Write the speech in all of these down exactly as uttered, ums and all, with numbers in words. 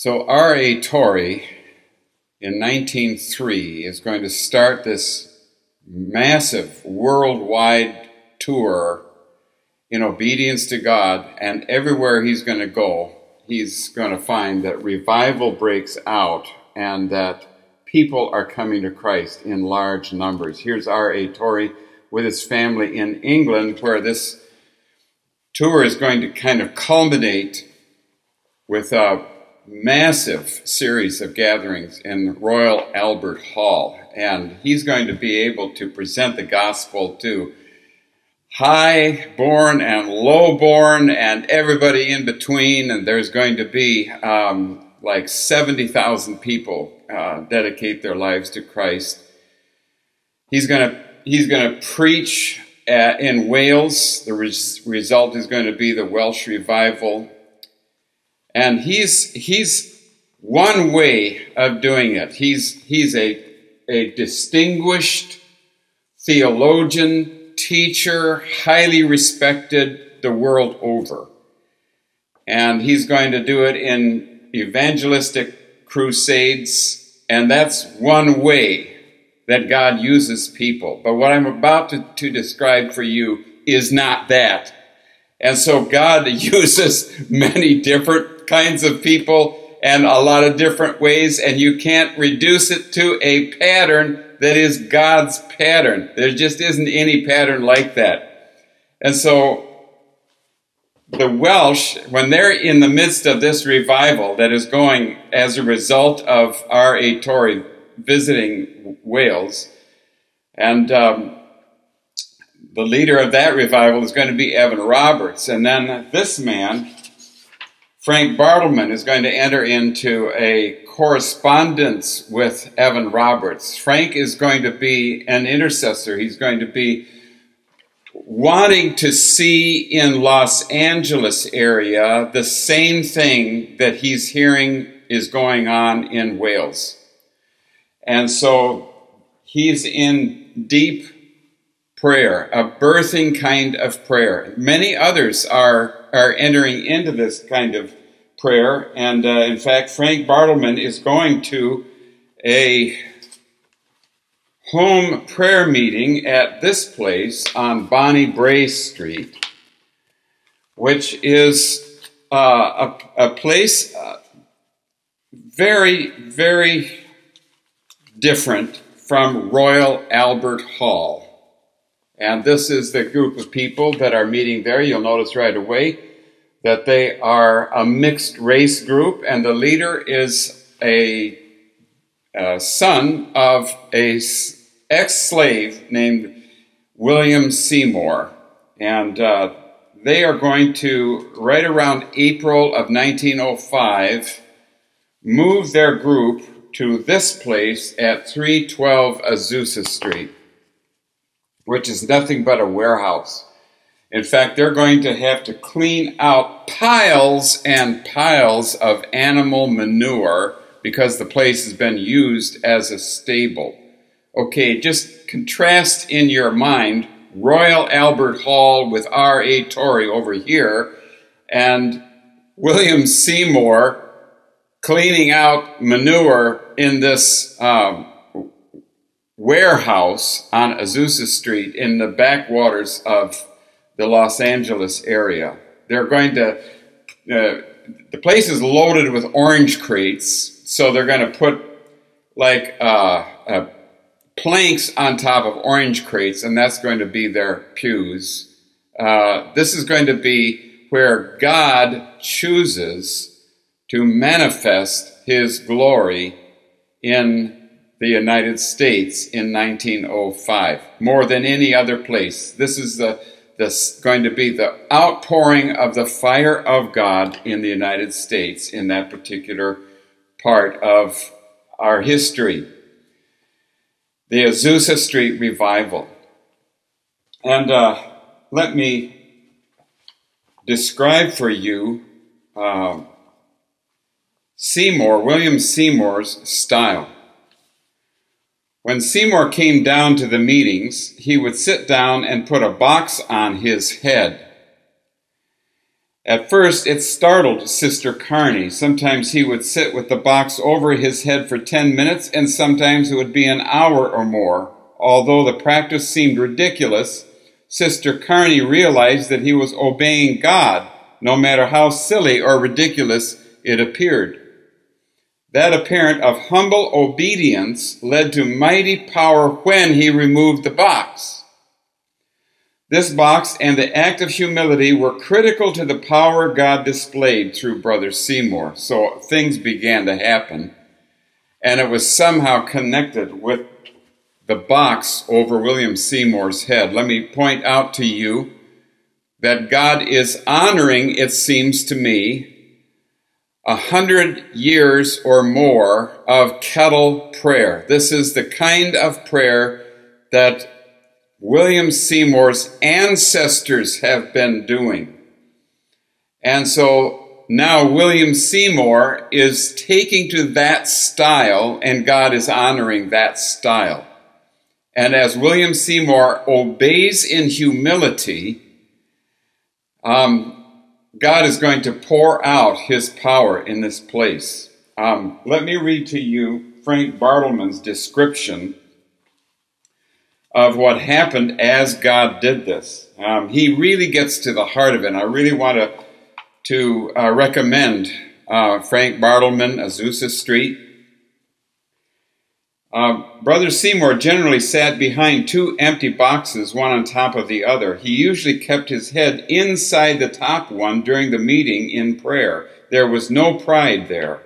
So R A Torrey in nineteen oh three is going to start this massive worldwide tour in obedience to God, and everywhere he's going to go, he's going to find that revival breaks out and that people are coming to Christ in large numbers. Here's R A Torrey with his family in England, where this tour is going to kind of culminate with a massive series of gatherings in Royal Albert Hall. And he's going to be able to present the gospel to high-born and low-born and everybody in between, and there's going to be um, like seventy thousand people uh, dedicate their lives to Christ. He's going to he's going to preach at, in Wales. The res- result is going to be the Welsh Revival, and he's he's one way of doing it. He's he's a a distinguished theologian, teacher, highly respected the world over. And he's going to do it in evangelistic crusades, and that's one way that God uses people. But what I'm about to, to describe for you is not that. And so God uses many different kinds of people and a lot of different ways, and you can't reduce it to a pattern that is God's pattern. There just isn't any pattern like that. And so the Welsh, when they're in the midst of this revival that is going as a result of R A Torrey visiting Wales, and um, the leader of that revival is going to be Evan Roberts. And then this man, Frank Bartleman, is going to enter into a correspondence with Evan Roberts. Frank is going to be an intercessor. He's going to be wanting to see in Los Angeles area the same thing that he's hearing is going on in Wales. And so he's in deep prayer, a birthing kind of prayer. Many others are, are entering into this kind of prayer, and uh, in fact, Frank Bartleman is going to a home prayer meeting at this place on Bonnie Brae Street, which is uh, a, a place uh, very, very different from Royal Albert Hall. And this is the group of people that are meeting there. You'll notice right away that they are a mixed race group, and the leader is a, a son of a ex-slave named William Seymour. And uh, they are going to, right around April of nineteen oh five, move their group to this place at three twelve Azusa Street, which is nothing but a warehouse. In fact, they're going to have to clean out piles and piles of animal manure because the place has been used as a stable. Okay, just contrast in your mind Royal Albert Hall with R A Torrey over here and William Seymour cleaning out manure in this um, warehouse on Azusa Street in the backwaters of the Los Angeles area. They're going to, uh, the place is loaded with orange crates, so they're going to put like uh, uh, planks on top of orange crates, and that's going to be their pews. Uh, this is going to be where God chooses to manifest his glory in the United States in nineteen oh five, more than any other place. This is the That's going to be the outpouring of the fire of God in the United States in that particular part of our history, the Azusa Street Revival. And uh, let me describe for you uh, Seymour, William Seymour's style. When Seymour came down to the meetings, he would sit down and put a box on his head. At first, it startled Sister Carney. Sometimes he would sit with the box over his head for ten minutes, and sometimes it would be an hour or more. Although the practice seemed ridiculous, Sister Carney realized that he was obeying God, no matter how silly or ridiculous it appeared. That apparent of humble obedience led to mighty power when he removed the box. This box and the act of humility were critical to the power God displayed through Brother Seymour. So things began to happen, and it was somehow connected with the box over William Seymour's head. Let me point out to you that God is honoring, it seems to me, a hundred years or more of kettle prayer. This is the kind of prayer that William Seymour's ancestors have been doing. And so now William Seymour is taking to that style, and God is honoring that style. And as William Seymour obeys in humility, um, God is going to pour out his power in this place. Um, let me read to you Frank Bartleman's description of what happened as God did this. Um, he really gets to the heart of it, and I really want to, to uh, recommend uh, Frank Bartleman, Azusa Street. Uh, Brother Seymour generally sat behind two empty boxes, one on top of the other. He usually kept his head inside the top one during the meeting in prayer. There was no pride there.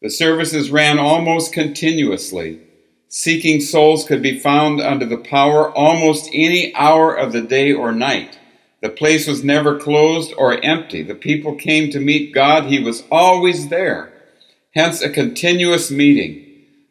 The services ran almost continuously. Seeking souls could be found under the power almost any hour of the day or night. The place was never closed or empty. The people came to meet God. He was always there. Hence, a continuous meeting.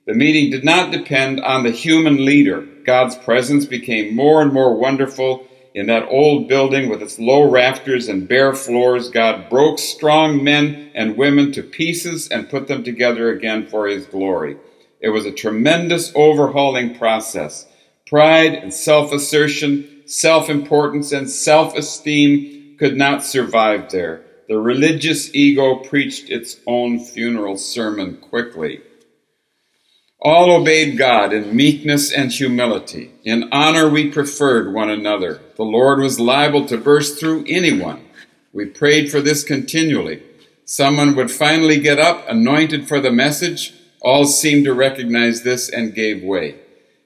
The meeting did not depend on the human leader. God's presence became more and more wonderful in that old building with its low rafters and bare floors. God broke strong men and women to pieces and put them together again for his glory. It was a tremendous overhauling process. Pride and self-assertion, self-importance, and self-esteem could not survive there. The religious ego preached its own funeral sermon quickly. All obeyed God in meekness and humility. In honor we preferred one another. The Lord was liable to burst through anyone. We prayed for this continually. Someone would finally get up, anointed for the message. All seemed to recognize this and gave way.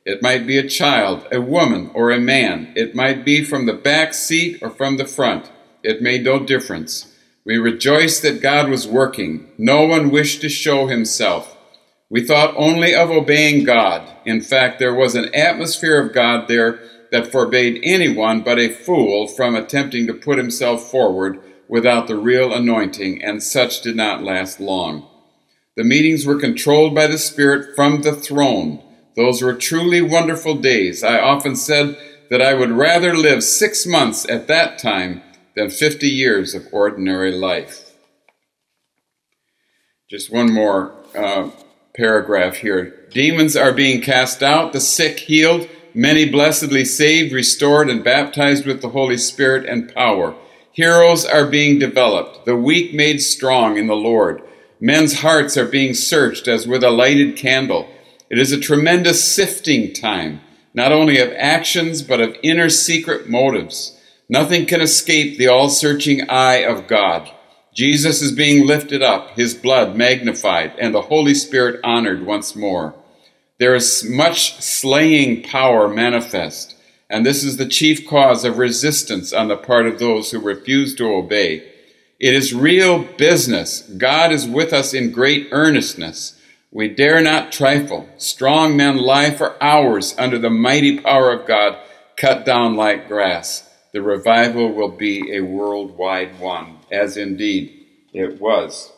It might be a child, a woman, or a man. It might be from the back seat or from the front. It made no difference. We rejoiced that God was working. No one wished to show himself. We thought only of obeying God. In fact, there was an atmosphere of God there that forbade anyone but a fool from attempting to put himself forward without the real anointing, and such did not last long. The meetings were controlled by the Spirit from the throne. Those were truly wonderful days. I often said that I would rather live six months at that time than fifty years of ordinary life. Just one more uh, paragraph here. Demons are being cast out, the sick healed, many blessedly saved, restored, and baptized with the Holy Spirit and power. Heroes are being developed, the weak made strong in the Lord. Men's hearts are being searched as with a lighted candle. It is a tremendous sifting time, not only of actions, but of inner secret motives. Nothing can escape the all-searching eye of God. Jesus is being lifted up, his blood magnified, and the Holy Spirit honored once more. There is much slaying power manifest, and this is the chief cause of resistance on the part of those who refuse to obey. It is real business. God is with us in great earnestness. We dare not trifle. Strong men lie for hours under the mighty power of God, cut down like grass. The revival will be a worldwide one, as indeed it was.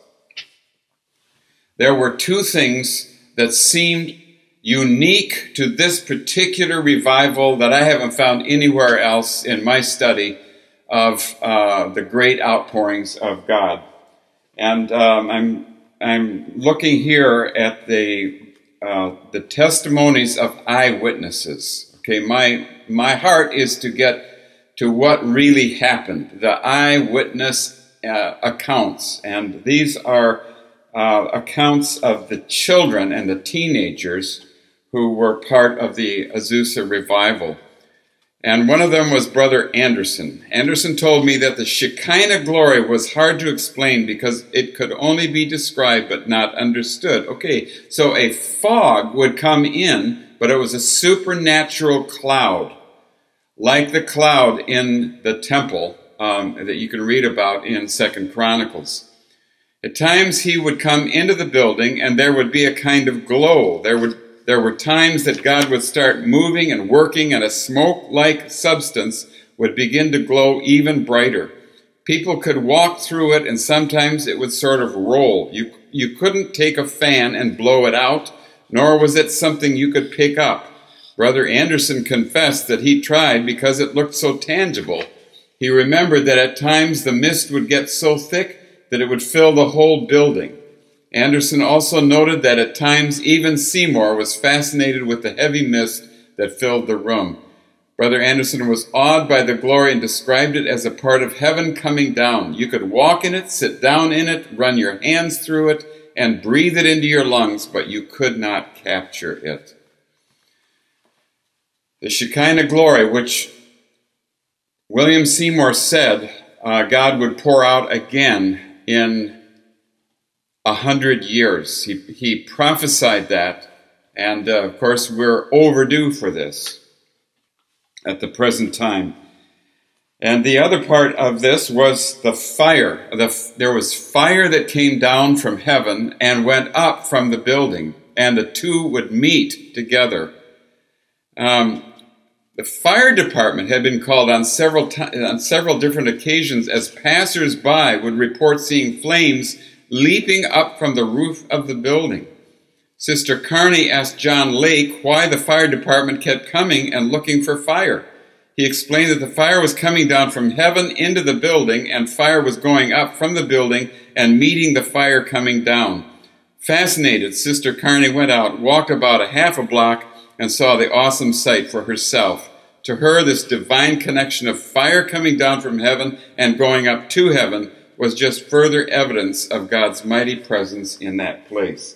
There were two things that seemed unique to this particular revival that I haven't found anywhere else in my study of uh, the great outpourings of God. And um, I'm I'm looking here at the uh, the testimonies of eyewitnesses. Okay, my my heart is to get to what really happened, the eyewitness uh, accounts, and these are uh, accounts of the children and the teenagers who were part of the Azusa Revival. And one of them was Brother Anderson. Anderson told me that the Shekinah glory was hard to explain because it could only be described but not understood. Okay, so a fog would come in, but it was a supernatural cloud, like the cloud in the temple um, that you can read about in Second Chronicles. At times he would come into the building and there would be a kind of glow. There would There were times that God would start moving and working, and a smoke-like substance would begin to glow even brighter. People could walk through it, and sometimes it would sort of roll. You, you couldn't take a fan and blow it out, nor was it something you could pick up. Brother Anderson confessed that he tried because it looked so tangible. He remembered that at times the mist would get so thick that it would fill the whole building. Anderson also noted that at times even Seymour was fascinated with the heavy mist that filled the room. Brother Anderson was awed by the glory and described it as a part of heaven coming down. You could walk in it, sit down in it, run your hands through it, and breathe it into your lungs, but you could not capture it. The Shekinah glory, which William Seymour said uh, God would pour out again in A hundred years. He, he prophesied that, and uh, of course we're overdue for this at the present time. And the other part of this was the fire. The, there was fire that came down from heaven and went up from the building, and the two would meet together. Um, the fire department had been called on several to- on several different occasions as passers-by would report seeing flames leaping up from the roof of the building. Sister Carney asked John Lake why the fire department kept coming and looking for fire. He explained that the fire was coming down from heaven into the building, and fire was going up from the building and meeting the fire coming down. Fascinated, Sister Carney went out, walked about a half a block, and saw the awesome sight for herself. To her, this divine connection of fire coming down from heaven and going up to heaven was just further evidence of God's mighty presence in that place.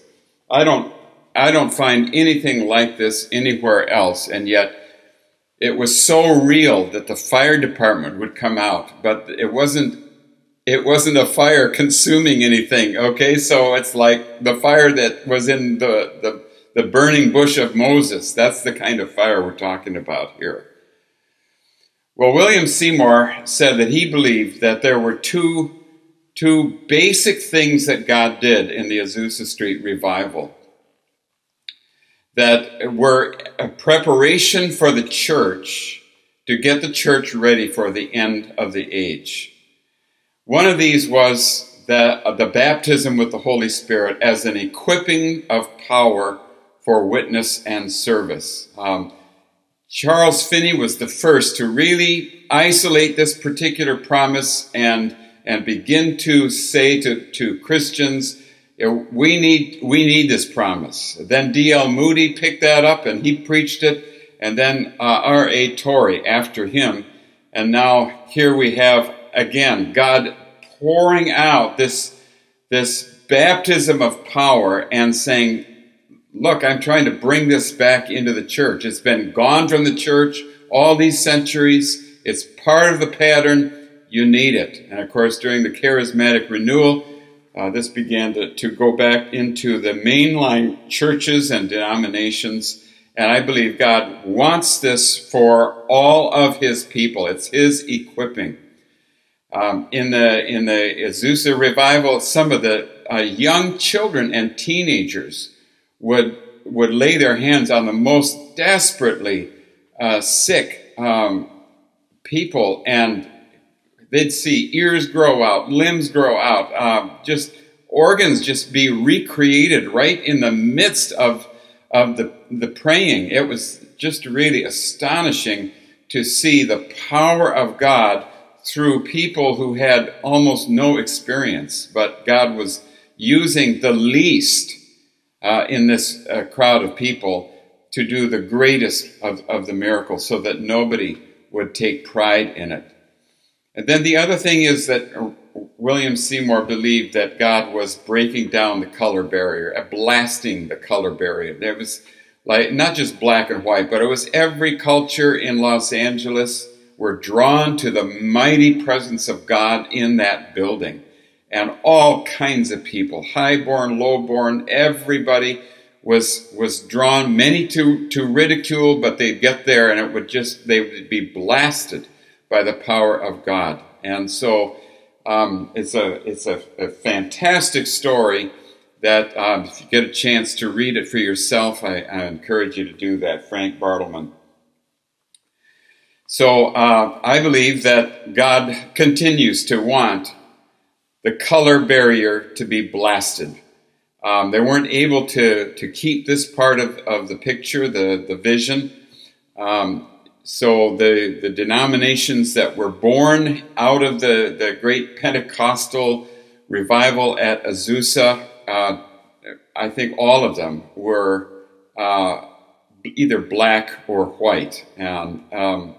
I don't, I don't find anything like this anywhere else, and yet it was so real that the fire department would come out, but it wasn't, it wasn't a fire consuming anything, okay? So it's like the fire that was in the, the, the burning bush of Moses. That's the kind of fire we're talking about here. Well, William Seymour said that he believed that there were two Two basic things that God did in the Azusa Street Revival that were a preparation for the church to get the church ready for the end of the age. One of these was the, the baptism with the Holy Spirit as an equipping of power for witness and service. Um, Charles Finney was the first to really isolate this particular promise and and begin to say to, to Christians, we need we need this promise. Then D L Moody picked that up, and he preached it, and then uh, R A Torrey after him. And now here we have, again, God pouring out this, this baptism of power and saying, look, I'm trying to bring this back into the church. It's been gone from the church all these centuries. It's part of the pattern. You need it. And of course, during the charismatic renewal, uh, this began to, to go back into the mainline churches and denominations. And I believe God wants this for all of his people. It's his equipping. Um, in the in the Azusa Revival, some of the uh, young children and teenagers would, would lay their hands on the most desperately uh, sick um, people, and they'd see ears grow out, limbs grow out, uh, just organs just be recreated right in the midst of of the, the praying. It was just really astonishing to see the power of God through people who had almost no experience, but God was using the least uh, in this uh, crowd of people to do the greatest of, of the miracles so that nobody would take pride in it. And then the other thing is that William Seymour believed that God was breaking down the color barrier, blasting the color barrier. There was like not just black and white, but it was every culture in Los Angeles were drawn to the mighty presence of God in that building. And all kinds of people, highborn, lowborn, everybody was was drawn, many to, to ridicule, but they'd get there and it would just, they would be blasted by the power of God. And so um, it's a it's a, a fantastic story that um, if you get a chance to read it for yourself, I, I encourage you to do that, Frank Bartleman. So uh, I believe that God continues to want the color barrier to be blasted. Um, they weren't able to, to keep this part of, of the picture, the, the vision. Um, so the, the denominations that were born out of the, the great Pentecostal revival at Azusa, uh, I think all of them were uh, either black or white. And um,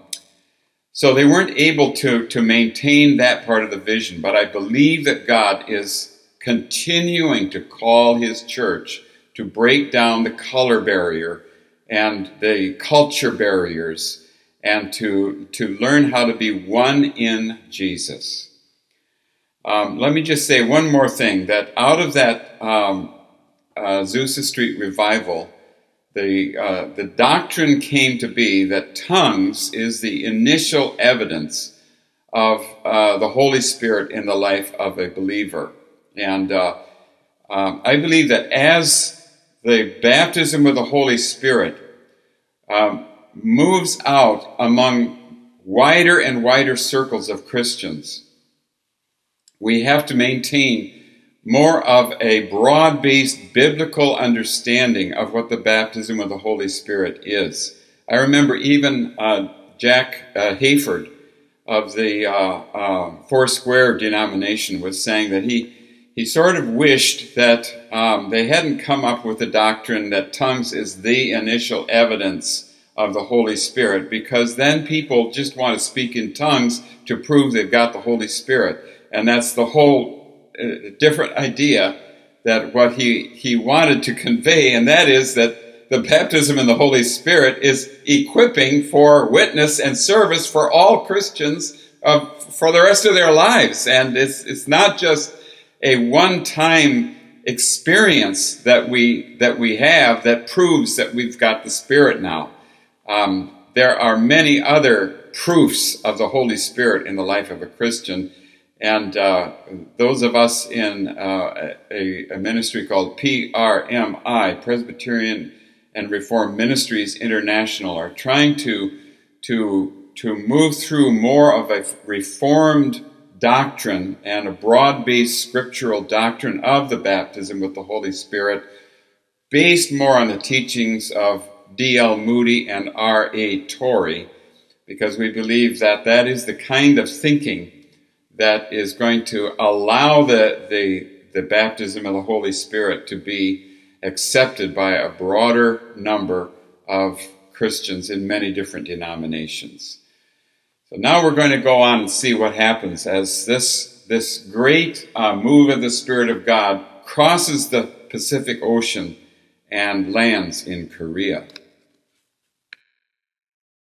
so they weren't able to, to maintain that part of the vision, but I believe that God is continuing to call his church to break down the color barrier and the culture barriers and to, to learn how to be one in Jesus. Um, let me just say one more thing, that out of that um, uh, Azusa Street revival, The, uh, the doctrine came to be that tongues is the initial evidence of uh, the Holy Spirit in the life of a believer. And uh, um, I believe that as the baptism of the Holy Spirit um, moves out among wider and wider circles of Christians, we have to maintain more of a broad-based biblical understanding of what the baptism of the Holy Spirit is. I remember even uh, Jack uh, Hayford of the uh, uh, Foursquare denomination was saying that he, he sort of wished that um, they hadn't come up with the doctrine that tongues is the initial evidence of the Holy Spirit, because then people just want to speak in tongues to prove they've got the Holy Spirit. And that's the whole a different idea that what he, he wanted to convey, and that is that the baptism in the Holy Spirit is equipping for witness and service for all Christians uh, for the rest of their lives. And it's, it's not just a one-time experience that we, that we have that proves that we've got the Spirit now. Um, there are many other proofs of the Holy Spirit in the life of a Christian. And uh, those of us in uh, a, a ministry called P R M I, Presbyterian and Reformed Ministries International, are trying to, to, to move through more of a reformed doctrine and a broad-based scriptural doctrine of the baptism with the Holy Spirit, based more on the teachings of D L Moody and R A Torrey, because we believe that that is the kind of thinking that is going to allow the, the, the baptism of the Holy Spirit to be accepted by a broader number of Christians in many different denominations. So now we're going to go on and see what happens as this, this great uh, move of the Spirit of God crosses the Pacific Ocean and lands in Korea.